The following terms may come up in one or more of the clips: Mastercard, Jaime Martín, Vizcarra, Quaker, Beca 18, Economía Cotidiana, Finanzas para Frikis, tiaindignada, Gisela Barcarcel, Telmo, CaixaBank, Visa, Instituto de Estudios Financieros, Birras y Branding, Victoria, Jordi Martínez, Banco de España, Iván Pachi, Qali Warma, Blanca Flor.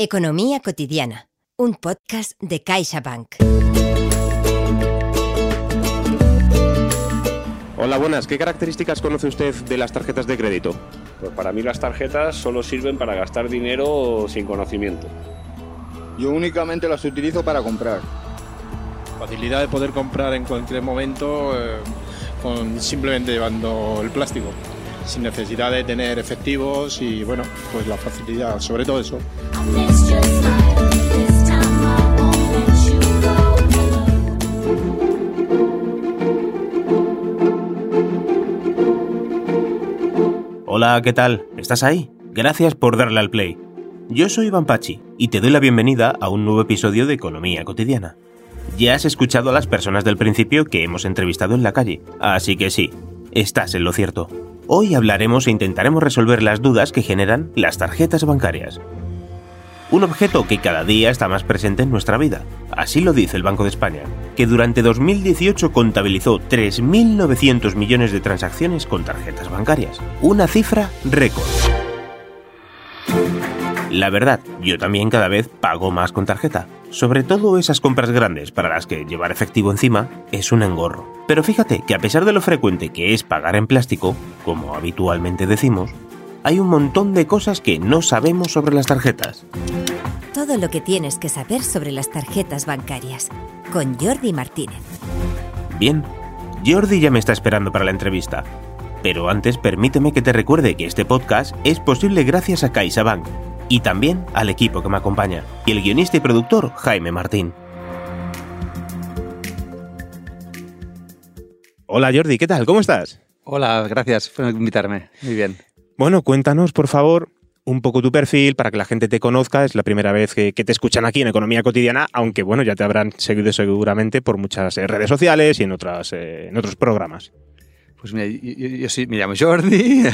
Economía Cotidiana, un podcast de CaixaBank. Hola, buenas. ¿Qué características conoce usted de las tarjetas de crédito? Pues para mí las tarjetas solo sirven para gastar dinero sin conocimiento. Yo únicamente las utilizo para comprar. Facilidad de poder comprar en cualquier momento simplemente llevando el plástico, sin necesidad de tener efectivos y, bueno, pues la facilidad, sobre todo eso. Hola, ¿qué tal? ¿Estás ahí? Gracias por darle al play. Yo soy Iván Pachi y te doy la bienvenida a un nuevo episodio de Economía Cotidiana. Ya has escuchado a las personas del principio que hemos entrevistado en la calle, así que sí, estás en lo cierto. Hoy hablaremos e intentaremos resolver las dudas que generan las tarjetas bancarias. Un objeto que cada día está más presente en nuestra vida, así lo dice el Banco de España, que durante 2018 contabilizó 3.900 millones de transacciones con tarjetas bancarias, una cifra récord. La verdad, yo también cada vez pago más con tarjeta, sobre todo esas compras grandes para las que llevar efectivo encima es un engorro. Pero fíjate que a pesar de lo frecuente que es pagar en plástico, como habitualmente decimos, hay un montón de cosas que no sabemos sobre las tarjetas. Todo lo que tienes que saber sobre las tarjetas bancarias, con Jordi Martínez. Bien, Jordi ya me está esperando para la entrevista. Pero antes permíteme que te recuerde que este podcast es posible gracias a CaixaBank. Y también al equipo que me acompaña, y el guionista y productor Jaime Martín. Hola Jordi, ¿qué tal? ¿Cómo estás? Hola, gracias por invitarme. Muy bien. Bueno, cuéntanos por favor un poco tu perfil para que la gente te conozca. Es la primera vez que te escuchan aquí en Economía Cotidiana, aunque bueno, ya te habrán seguido seguramente por muchas redes sociales y en otros programas. Pues mira, yo me llamo Jordi,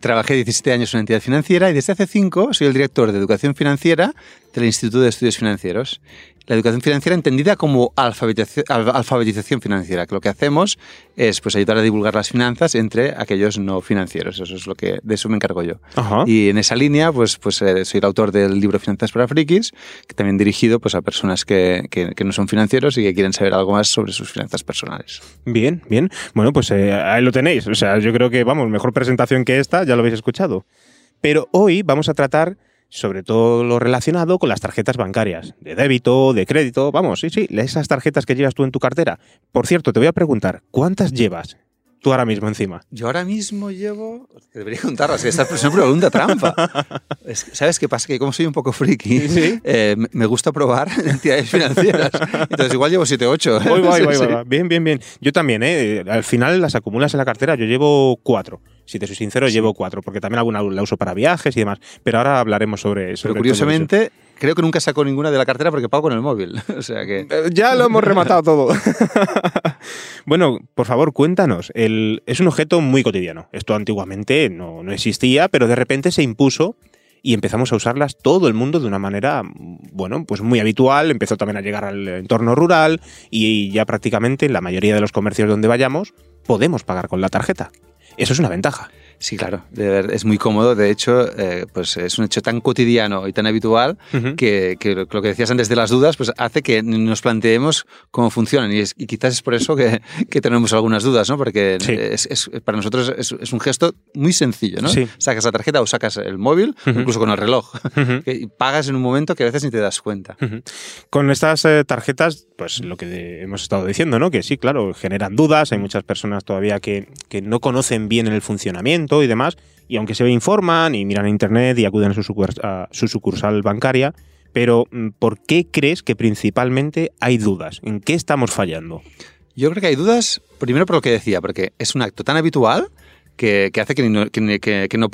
trabajé 17 años en una entidad financiera y desde hace 5 soy el director de Educación Financiera del Instituto de Estudios Financieros. La educación financiera entendida como alfabetización financiera, que lo que hacemos es pues ayudar a divulgar las finanzas entre aquellos no financieros. Eso es lo que de eso me encargo yo. Ajá. Y en esa línea, pues soy el autor del libro Finanzas para Frikis, que también dirigido pues a personas que no son financieros y que quieren saber algo más sobre sus finanzas personales. Bien, bien. Bueno, pues ahí lo tenéis. O sea, yo creo que vamos, mejor presentación que esta, ya lo habéis escuchado. Pero hoy vamos a tratar sobre todo lo relacionado con las tarjetas bancarias, de débito, de crédito, vamos, sí, esas tarjetas que llevas tú en tu cartera. Por cierto, te voy a preguntar, ¿cuántas llevas tú ahora mismo encima? Yo ahora mismo llevo... Debería contarlas, esta es una pregunta trampa. ¿Sabes qué pasa? Que como soy un poco friki, ¿sí? Me gusta probar entidades financieras. Entonces igual llevo 7 o 8. Voy. Bien. Yo también, al final las acumulas en la cartera, yo llevo 4. Si te soy sincero, llevo 4, porque también alguna la uso para viajes y demás. Pero ahora hablaremos sobre eso. Pero curiosamente, creo que nunca saco ninguna de la cartera porque pago con el móvil. O sea que... Ya lo hemos rematado todo. Bueno, por favor, cuéntanos. Es un objeto muy cotidiano. Esto antiguamente no existía, pero de repente se impuso y empezamos a usarlas todo el mundo de una manera, bueno, pues muy habitual. Empezó también a llegar al entorno rural y ya prácticamente en la mayoría de los comercios donde vayamos podemos pagar con la tarjeta. Eso es una ventaja. Sí, claro. Es muy cómodo. De hecho, pues es un hecho tan cotidiano y tan habitual que lo que decías antes de las dudas pues hace que nos planteemos cómo funcionan. Y quizás es por eso que tenemos algunas dudas, ¿no? Porque sí, para nosotros es un gesto muy sencillo, ¿no? Sí. Sacas la tarjeta o sacas el móvil, incluso con el reloj. Y pagas en un momento que a veces ni te das cuenta. Con estas tarjetas, pues lo que hemos estado diciendo, ¿no? Que sí, claro, generan dudas. Hay muchas personas todavía que no conocen bien el funcionamiento y demás, y aunque se informan y miran a internet y acuden a su sucursal bancaria, pero ¿por qué crees que principalmente hay dudas? ¿En qué estamos fallando? Yo creo que hay dudas, primero por lo que decía, porque es un acto tan habitual que hace que no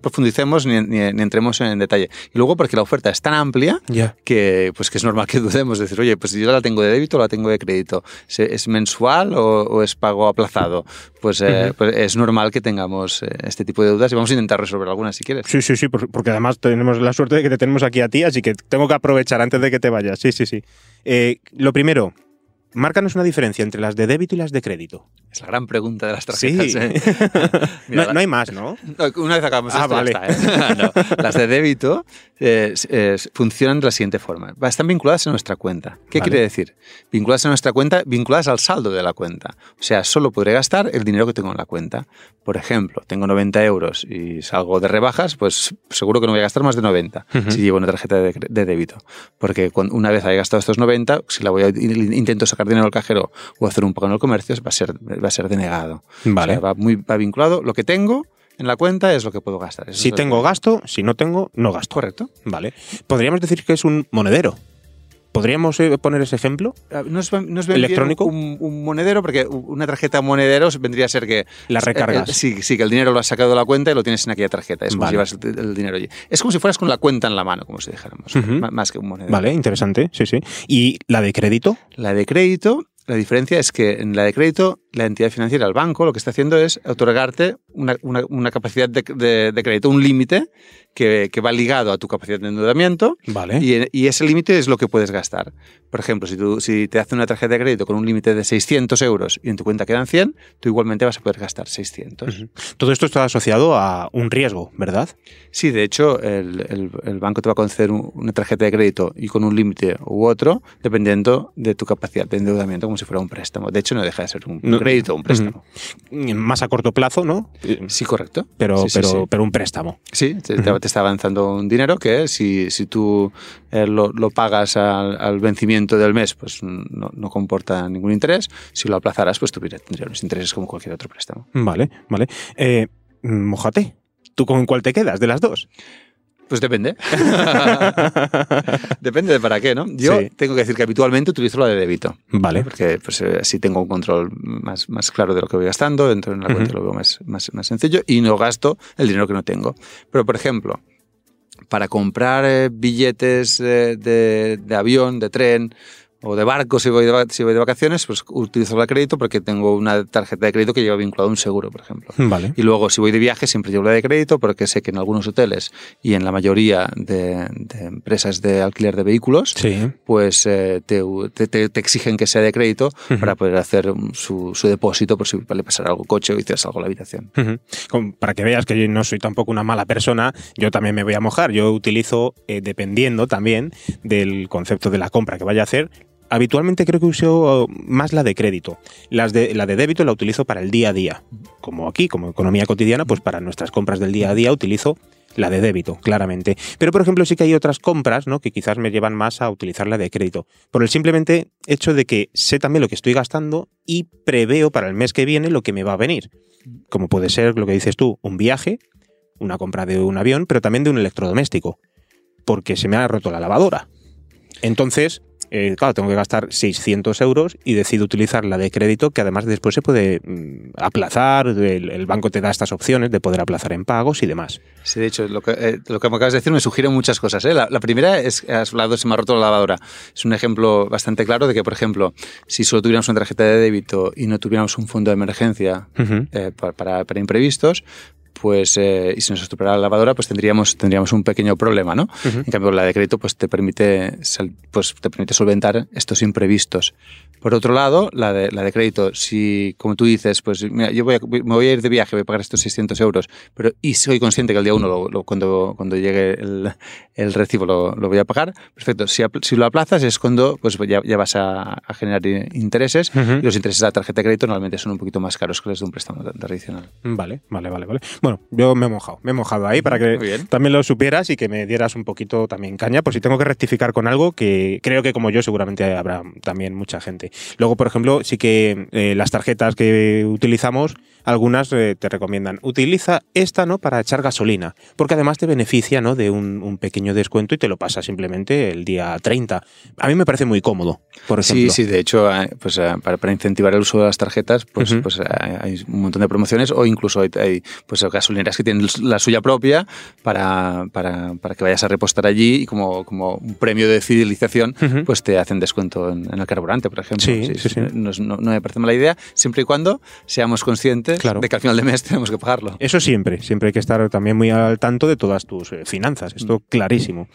profundicemos ni entremos en detalle. Y luego porque la oferta es tan amplia que es normal que dudemos. Decir, oye, pues yo la tengo de débito o la tengo de crédito. ¿Es mensual o es pago aplazado? Pues es normal que tengamos este tipo de dudas y vamos a intentar resolver algunas si quieres. Sí, porque además tenemos la suerte de que te tenemos aquí a ti, así que tengo que aprovechar antes de que te vayas. Sí. Lo primero, márcanos una diferencia entre las de débito y las de crédito. Es la gran pregunta de las tarjetas. Sí. Mira, no hay más, ¿no? Una vez acabamos esto, vale. Ya está, no. Las de débito funcionan de la siguiente forma. Están vinculadas a nuestra cuenta. ¿Qué quiere decir? Vinculadas a nuestra cuenta, vinculadas al saldo de la cuenta. O sea, solo podré gastar el dinero que tengo en la cuenta. Por ejemplo, tengo 90 euros y salgo de rebajas, pues seguro que no voy a gastar más de 90 si llevo una tarjeta de débito. Porque una vez haya gastado estos 90, si la voy a intento sacar dinero al cajero o hacer un pago en el comercio, va a ser denegado. Vale. O sea, va vinculado. Lo que tengo en la cuenta es lo que puedo gastar. Eso si tengo gasto, si no tengo, no gasto. Correcto. Vale. Podríamos decir que es un monedero. ¿Podríamos poner ese ejemplo? No es electrónico. Un monedero, porque una tarjeta monedero vendría a ser que... La recargas. Sí, que el dinero lo has sacado de la cuenta y lo tienes en aquella tarjeta. Es como si llevas el dinero allí. Es como si fueras con la cuenta en la mano, como si dijéramos. Más que un monedero. Vale, interesante. Sí, sí. ¿Y la de crédito? La de crédito... La diferencia es que en la de crédito, la entidad financiera, el banco, lo que está haciendo es otorgarte una capacidad de crédito, un límite que va ligado a tu capacidad de endeudamiento. Vale. Y ese límite es lo que puedes gastar. Por ejemplo, si te hacen una tarjeta de crédito con un límite de 600 euros y en tu cuenta quedan 100, tú igualmente vas a poder gastar 600. Todo esto está asociado a un riesgo, ¿verdad? Sí, de hecho, el banco te va a conceder una tarjeta de crédito y con un límite u otro, dependiendo de tu capacidad de endeudamiento, como si fuera un préstamo. De hecho, no deja de ser un crédito, un préstamo. Más a corto plazo, ¿no? Sí, correcto. Pero un préstamo. Sí, te está avanzando un dinero que si tú lo pagas al vencimiento del mes, pues no comporta ningún interés. Si lo aplazaras, pues tendrías unos intereses como cualquier otro préstamo. Vale. Mójate. ¿Tú con cuál te quedas de las dos? Pues depende. Depende de para qué, ¿no? Yo tengo que decir que habitualmente utilizo la de débito. Vale. Porque pues, así tengo un control más claro de lo que voy gastando, entro en la cuenta y lo veo más sencillo y no gasto el dinero que no tengo. Pero, por ejemplo, para comprar billetes de avión, de tren o de barco si voy de vacaciones, pues utilizo la de crédito porque tengo una tarjeta de crédito que lleva vinculado a un seguro, por ejemplo. Vale. Y luego si voy de viaje siempre llevo la de crédito porque sé que en algunos hoteles y en la mayoría de empresas de alquiler de vehículos, pues te exigen que sea de crédito para poder hacer su depósito por si le pasara algo al coche o hicieras algo a la habitación. Para que veas que yo no soy tampoco una mala persona, yo también me voy a mojar. Yo utilizo, dependiendo también del concepto de la compra que vaya a hacer, habitualmente creo que uso más la de crédito. La de débito la utilizo para el día a día. Como aquí, como Economía Cotidiana, pues para nuestras compras del día a día utilizo la de débito, claramente. Pero, por ejemplo, sí que hay otras compras, ¿no?, que quizás me llevan más a utilizar la de crédito. Por el simplemente hecho de que sé también lo que estoy gastando y preveo para el mes que viene lo que me va a venir. Como puede ser, lo que dices tú, un viaje, una compra de un avión, pero también de un electrodoméstico. Porque se me ha roto la lavadora. Entonces... claro, tengo que gastar 600 euros y decido utilizar la de crédito, que además después se puede aplazar, el banco te da estas opciones de poder aplazar en pagos y demás. Sí, de hecho, lo que me acabas de decir me sugiere muchas cosas, ¿eh? La primera es, has hablado, se me ha roto la lavadora. Es un ejemplo bastante claro de que, por ejemplo, si solo tuviéramos una tarjeta de débito y no tuviéramos un fondo de emergencia para imprevistos, pues y si nos estropeara la lavadora, pues tendríamos un pequeño problema, ¿no? En cambio, la de crédito pues te permite solventar estos imprevistos. Por otro lado, la de crédito, si como tú dices, pues mira, yo me voy a ir de viaje, voy a pagar estos 600 euros, pero y soy consciente que el día 1 cuando llegue el recibo lo voy a pagar, perfecto. Si lo aplazas es cuando pues ya vas a generar intereses, y los intereses de la tarjeta de crédito normalmente son un poquito más caros que los de un préstamo tradicional. Vale. Bueno, yo me he mojado ahí para que también lo supieras y que me dieras un poquito también caña, pues si tengo que rectificar con algo, que creo que como yo seguramente habrá también mucha gente. Luego, por ejemplo, sí que las tarjetas que utilizamos, algunas te recomiendan, utiliza esta, ¿no?, para echar gasolina, porque además te beneficia, ¿no?, de un pequeño descuento y te lo pasa simplemente el día 30. A mí me parece muy cómodo, por ejemplo. Sí, de hecho, pues para incentivar el uso de las tarjetas, pues, pues hay un montón de promociones o incluso hay pues gasolineras que tienen la suya propia para que vayas a repostar allí y como un premio de fidelización, pues te hacen descuento en el carburante, por ejemplo. Sí. No me parece mala idea, siempre y cuando seamos conscientes conscientes de que al final de mes tenemos que pagarlo. Eso siempre. Siempre hay que estar también muy al tanto de todas tus finanzas. Esto clarísimo.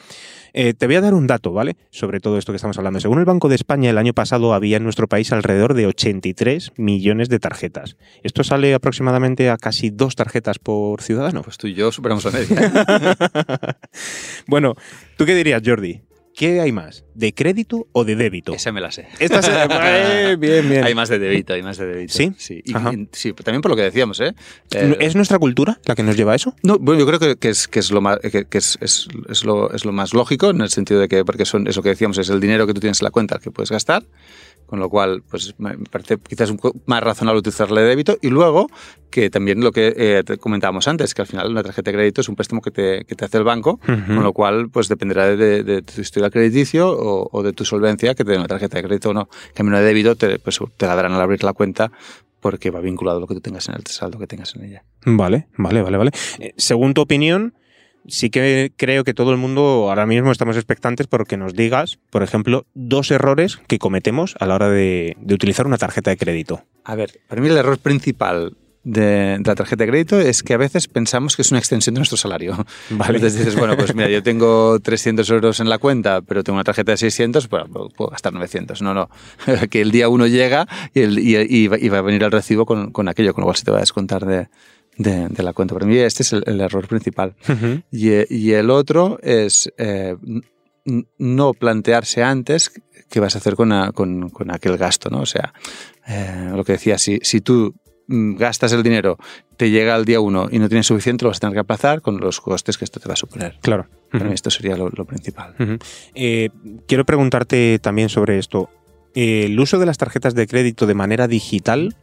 Te voy a dar un dato, ¿vale? Sobre todo esto que estamos hablando. Según el Banco de España, el año pasado había en nuestro país alrededor de 83 millones de tarjetas. Esto sale aproximadamente a casi 2 tarjetas por ciudadano. Pues tú y yo superamos la media. Bueno, ¿tú qué dirías, Jordi? ¿Qué hay más? ¿De crédito o de débito? Esa me la sé. Esta se la... bien, bien. Hay más de débito, hay más de débito. ¿Sí? Sí. Y, sí, también por lo que decíamos, ¿eh? ¿Es nuestra cultura la que nos lleva a eso? No, bueno, yo creo que es lo más lógico, en el sentido de que, porque es lo que decíamos, es el dinero que tú tienes en la cuenta que puedes gastar, con lo cual, pues me parece quizás más razonable utilizarle de débito. Y luego, que también lo que comentábamos antes, que al final una tarjeta de crédito es un préstamo que te hace el banco, con lo cual, pues dependerá de tu historia crediticio o de tu solvencia, que te den una tarjeta de crédito o no. Camino de débito te la darán al abrir la cuenta, porque va vinculado a lo que tú tengas en el saldo que tengas en ella. Vale. Según tu opinión, sí que creo que todo el mundo ahora mismo estamos expectantes porque nos digas, por ejemplo, 2 errores que cometemos a la hora de utilizar una tarjeta de crédito. A ver, para mí el error principal de la tarjeta de crédito es que a veces pensamos que es una extensión de nuestro salario. Vale. Entonces dices, bueno, pues mira, yo tengo 300 euros en la cuenta, pero tengo una tarjeta de 600, pues puedo gastar 900. No. Que el día 1 llega y va a venir el recibo con aquello, con lo cual se te va a descontar de la cuenta. Para mí este es el error principal. Uh-huh. Y el otro es no plantearse antes qué vas a hacer con aquel gasto, ¿no? O sea, lo que decía, si tú gastas el dinero, te llega el día 1 y no tienes suficiente, lo vas a tener que aplazar con los costes que esto te va a suponer. Claro. Para mí esto sería lo principal. Uh-huh. Quiero preguntarte también sobre esto. ¿El uso de las tarjetas de crédito de manera digital,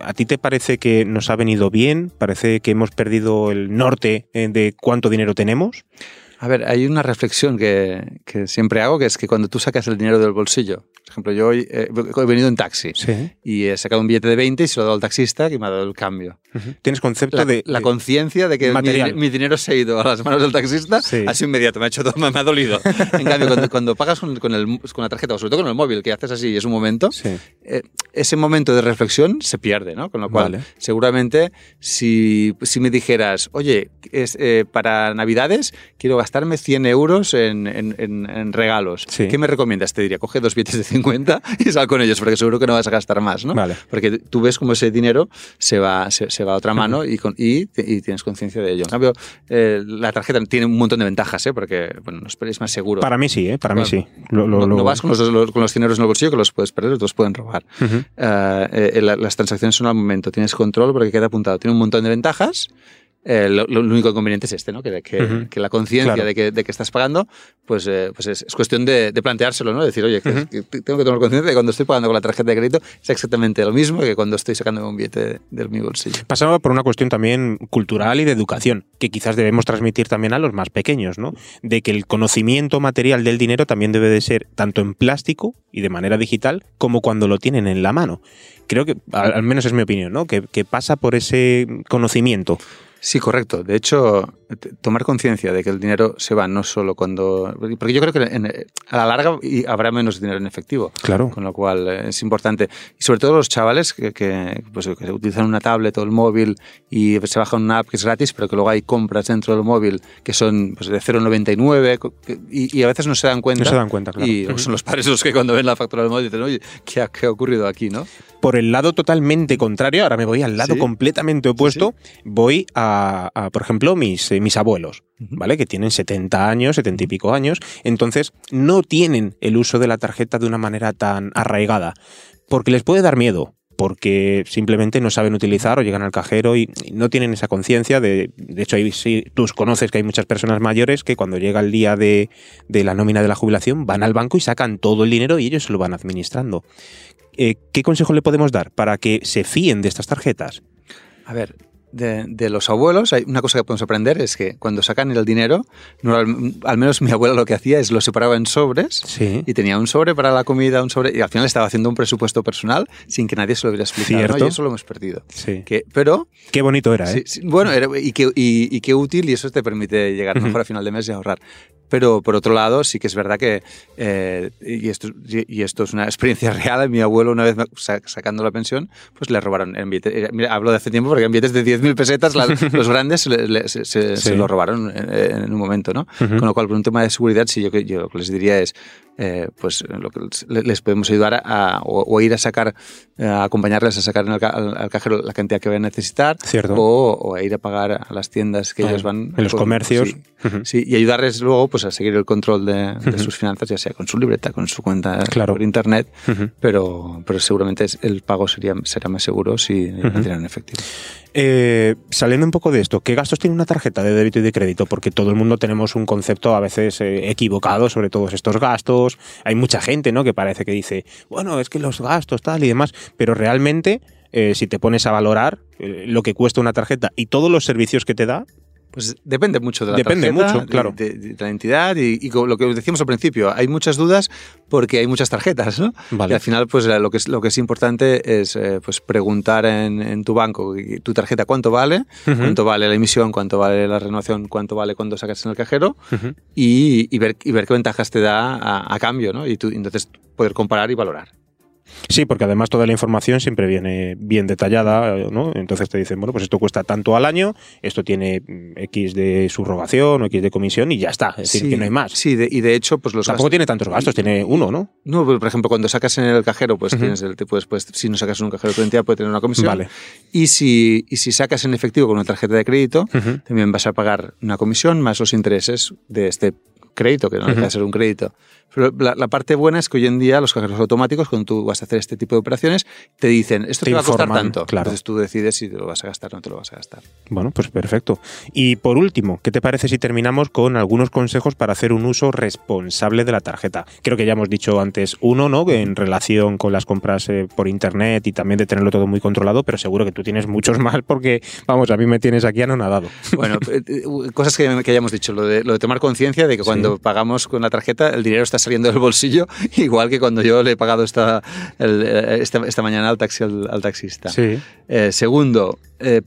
a ti te parece que nos ha venido bien? ¿Parece que hemos perdido el norte de cuánto dinero tenemos? A ver, hay una reflexión que siempre hago, que es que cuando tú sacas el dinero del bolsillo, por ejemplo, yo hoy he venido en taxi, ¿sí? Y he sacado un billete de 20 y se lo he dado al taxista que me ha dado el cambio. Uh-huh. ¿Tienes concepto de...? La conciencia de que mi dinero se ha ido a las manos del taxista, sí, así inmediato, me ha dolido. En cambio, cuando pagas con la tarjeta, o sobre todo con el móvil, que haces así y es un momento, sí, ese momento de reflexión se pierde, ¿no? Con lo cual, vale, seguramente, si me dijeras, oye, para Navidades quiero gastarme 100 euros en regalos. Sí. ¿Qué me recomiendas? Te diría, coge 2 billetes de 50 y sal con ellos, porque seguro que no vas a gastar más, ¿no? Vale. Porque tú ves cómo ese dinero se va a otra mano y tienes conciencia de ello. En cambio, la tarjeta tiene un montón de ventajas, ¿eh? Porque, bueno, los es más seguro. Para mí sí, ¿eh? Para mí sí. No vas con los dineros en el bolsillo, que los puedes perder o te los pueden robar. Uh-huh. Las transacciones son al momento. Tienes control porque queda apuntado. Tiene un montón de ventajas. Lo único inconveniente es este, ¿no? Que la conciencia, claro, de que estás pagando, pues es cuestión de planteárselo, ¿no? Decir, oye, que tengo que tomar conciencia de que cuando estoy pagando con la tarjeta de crédito es exactamente lo mismo que cuando estoy sacando un billete de mi bolsillo. Pasaba por una cuestión también cultural y de educación, que quizás debemos transmitir también a los más pequeños, ¿no? De que el conocimiento material del dinero también debe de ser tanto en plástico y de manera digital como cuando lo tienen en la mano. Creo que, al menos es mi opinión, ¿no? Que pasa por ese conocimiento. Sí, correcto. De hecho, tomar conciencia de que el dinero se va no solo cuando... Porque yo creo que a la larga habrá menos dinero en efectivo. Claro. Con lo cual es importante. Y sobre todo los chavales que utilizan una tablet o el móvil y se bajan una app que es gratis, pero que luego hay compras dentro del móvil que son de 0,99 y a veces no se dan cuenta. No se dan cuenta, claro. Y son los padres los que cuando ven la factura del móvil dicen, oye, ¿qué ha ocurrido aquí, no? Por el lado totalmente contrario, ahora me voy al lado, ¿sí?, completamente opuesto, sí. Voy a, por ejemplo, mis abuelos, ¿vale? Que tienen 70 años, 70 y pico años, entonces no tienen el uso de la tarjeta de una manera tan arraigada, porque les puede dar miedo, porque simplemente no saben utilizar o llegan al cajero y no tienen esa conciencia. De hecho, ahí sí, tú conoces que hay muchas personas mayores que cuando llega el día de la nómina de la jubilación van al banco y sacan todo el dinero y ellos se lo van administrando. ¿Qué consejo le podemos dar para que se fíen de estas tarjetas? A ver... De los abuelos, hay una cosa que podemos aprender, es que cuando sacan el dinero, al menos mi abuela lo que hacía es lo separaba en sobres, sí, y tenía un sobre para la comida, un sobre, y al final estaba haciendo un presupuesto personal sin que nadie se lo hubiera explicado, ¿no? Y eso lo hemos perdido. Sí. Pero qué bonito era, ¿eh? Sí, bueno, y qué útil, y eso te permite llegar mejor a final de mes y ahorrar. Pero por otro lado, sí que es verdad que, y esto es una experiencia real, mi abuelo una vez sacando la pensión, pues le robaron en billetes. Mira, hablo de hace tiempo porque en billetes de 10.000 pesetas los grandes se lo robaron en un momento, ¿no? Uh-huh. Con lo cual, por un tema de seguridad, sí, yo lo que les diría es, pues lo que les podemos ayudar a ir a sacar, a acompañarles a sacar al cajero la cantidad que vayan a necesitar, o a ir a pagar a las tiendas que ellos van. En los comercios. Sí, uh-huh. Sí, y ayudarles luego, pues, a seguir el control de uh-huh. sus finanzas, ya sea con su libreta, con su cuenta por internet, uh-huh. pero seguramente el pago será más seguro si uh-huh. lo tienen en efectivo. Saliendo un poco de esto, ¿qué gastos tiene una tarjeta de débito y de crédito? Porque todo el mundo tenemos un concepto a veces equivocado sobre todos estos gastos. Hay mucha gente, ¿no?, que parece que dice, bueno, es que los gastos tal y demás, pero realmente si te pones a valorar lo que cuesta una tarjeta y todos los servicios que te da, pues depende mucho de la tarjeta, claro. de la entidad y lo que decíamos al principio, hay muchas dudas porque hay muchas tarjetas, ¿no? Vale. Y al final, pues lo que es importante es pues preguntar en tu banco, tu tarjeta cuánto vale, uh-huh. cuánto vale la emisión, cuánto vale la renovación, cuánto vale cuando sacas en el cajero uh-huh. y ver qué ventajas te da a cambio, ¿no? Y entonces poder comparar y valorar. Sí, porque además toda la información siempre viene bien detallada, ¿no? Entonces te dicen, bueno, pues esto cuesta tanto al año, esto tiene X de subrogación o X de comisión y ya está. Es decir, que no hay más. Sí, y de hecho, pues los tampoco gastos, tiene tantos gastos, tiene uno, ¿no? No, pero por ejemplo, cuando sacas en el cajero, pues uh-huh. tienes el tipo después, si no sacas en un cajero de tu entidad, puede tener una comisión. Vale. Y si sacas en efectivo con una tarjeta de crédito, uh-huh. también vas a pagar una comisión más los intereses de este crédito, que no deja de ser un crédito. Pero la parte buena es que hoy en día los cajeros automáticos, cuando tú vas a hacer este tipo de operaciones, te dicen, esto te va a costar tanto. Claro. Entonces tú decides si te lo vas a gastar o no te lo vas a gastar. Bueno, pues perfecto. Y por último, ¿qué te parece si terminamos con algunos consejos para hacer un uso responsable de la tarjeta? Creo que ya hemos dicho antes uno, ¿no?, en relación con las compras por internet y también de tenerlo todo muy controlado, pero seguro que tú tienes muchos más porque, vamos, a mí me tienes aquí anonadado. Bueno, cosas que hayamos dicho, lo de tomar conciencia de que cuando pagamos con la tarjeta, el dinero está saliendo del bolsillo, igual que cuando yo le he pagado esta mañana al taxista. Sí. Segundo,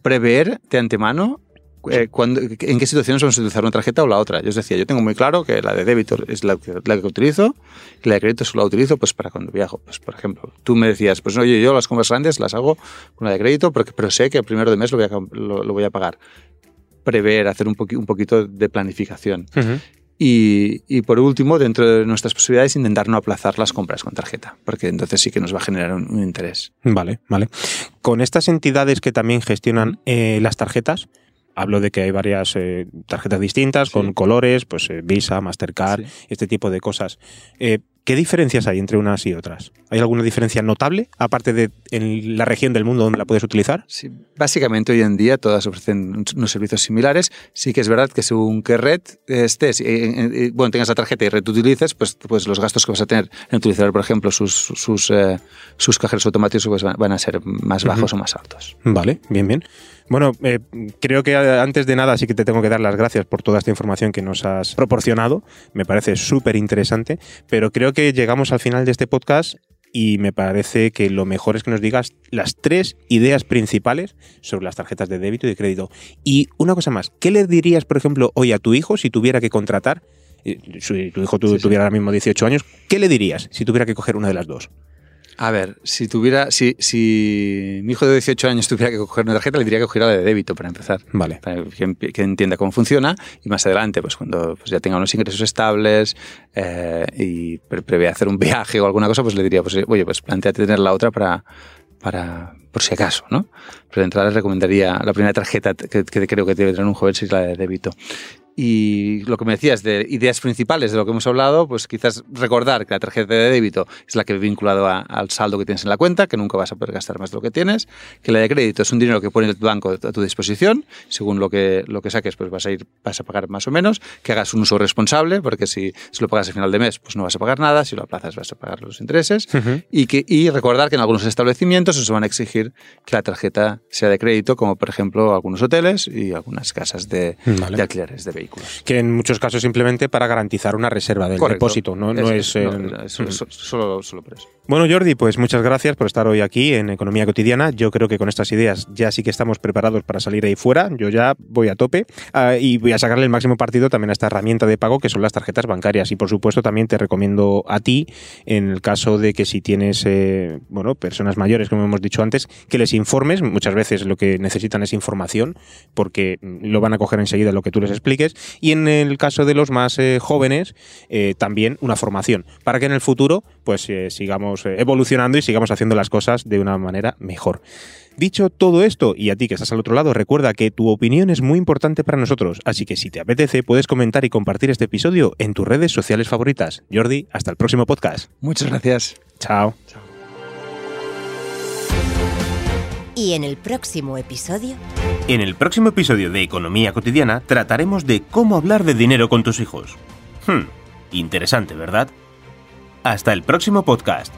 prever de antemano en qué situaciones vamos a utilizar una tarjeta o la otra. Yo os decía, yo tengo muy claro que la de débito es la que utilizo, y la de crédito solo la utilizo pues para cuando viajo. Pues, por ejemplo, tú me decías, pues oye, yo las compras grandes las hago con la de crédito, pero sé que el primero de mes lo voy a pagar. Prever, hacer un poquito de planificación. Uh-huh. Y por último, dentro de nuestras posibilidades, intentar no aplazar las compras con tarjeta, porque entonces sí que nos va a generar un interés. Vale. Con estas entidades que también gestionan las tarjetas, hablo de que hay varias tarjetas distintas, con colores, pues Visa, Mastercard, este tipo de cosas. ¿Qué diferencias hay entre unas y otras? ¿Hay alguna diferencia notable, aparte de en la región del mundo donde la puedes utilizar? Sí, básicamente hoy en día todas ofrecen unos servicios similares. Sí que es verdad que según qué red estés, tengas la tarjeta y red utilices, pues los gastos que vas a tener en utilizar, por ejemplo, sus cajeros automáticos pues van a ser más bajos uh-huh. o más altos. Vale, bien. Bueno, creo que antes de nada sí que te tengo que dar las gracias por toda esta información que nos has proporcionado. Me parece súper interesante, pero creo que llegamos al final de este podcast y me parece que lo mejor es que nos digas las 3 ideas principales sobre las tarjetas de débito y de crédito. Y una cosa más, ¿qué le dirías, por ejemplo, hoy a tu hijo si tuviera que contratar, si tu hijo tuviera ahora mismo 18 años, ¿qué le dirías si tuviera que coger una de las dos? A ver, si mi hijo de 18 años tuviera que coger una tarjeta, le diría que cogiera la de débito para empezar. Vale. Para que entienda cómo funciona y más adelante, pues cuando ya tenga unos ingresos estables y prevea hacer un viaje o alguna cosa, pues le diría, pues oye, pues plantéate tener la otra para por si acaso, ¿no? Pero de entrada les recomendaría la primera tarjeta que creo que debe tener un joven, si es la de débito. Y lo que me decías de ideas principales de lo que hemos hablado, pues quizás recordar que la tarjeta de débito es la que es vinculado al saldo que tienes en la cuenta, que nunca vas a poder gastar más de lo que tienes, que la de crédito es un dinero que pone el banco a tu disposición, según lo que saques pues vas a pagar más o menos, que hagas un uso responsable, porque si lo pagas al final de mes pues no vas a pagar nada, si lo aplazas vas a pagar los intereses, uh-huh. y recordar que en algunos establecimientos os van a exigir que la tarjeta sea de crédito, como por ejemplo algunos hoteles y algunas casas de alquileres de vehículos. Que en muchos casos simplemente para garantizar una reserva del depósito. Solo por eso. Bueno, Jordi, pues muchas gracias por estar hoy aquí en Economía Cotidiana. Yo creo que con estas ideas ya sí que estamos preparados para salir ahí fuera. Yo ya voy a tope y voy a sacarle el máximo partido también a esta herramienta de pago que son las tarjetas bancarias. Y por supuesto también te recomiendo a ti, en el caso de que si tienes personas mayores, como hemos dicho antes, que les informes. Muchas veces lo que necesitan es información porque lo van a coger enseguida lo que tú les expliques. Y en el caso de los más jóvenes, también una formación para que en el futuro pues sigamos evolucionando y sigamos haciendo las cosas de una manera mejor. Dicho todo esto, y a ti que estás al otro lado, recuerda que tu opinión es muy importante para nosotros, así que si te apetece puedes comentar y compartir este episodio en tus redes sociales favoritas. Jordi, hasta el próximo podcast. Muchas gracias. Chao. Chao. Y en el próximo episodio... En el próximo episodio de Economía Cotidiana trataremos de cómo hablar de dinero con tus hijos. Interesante, ¿verdad? Hasta el próximo podcast.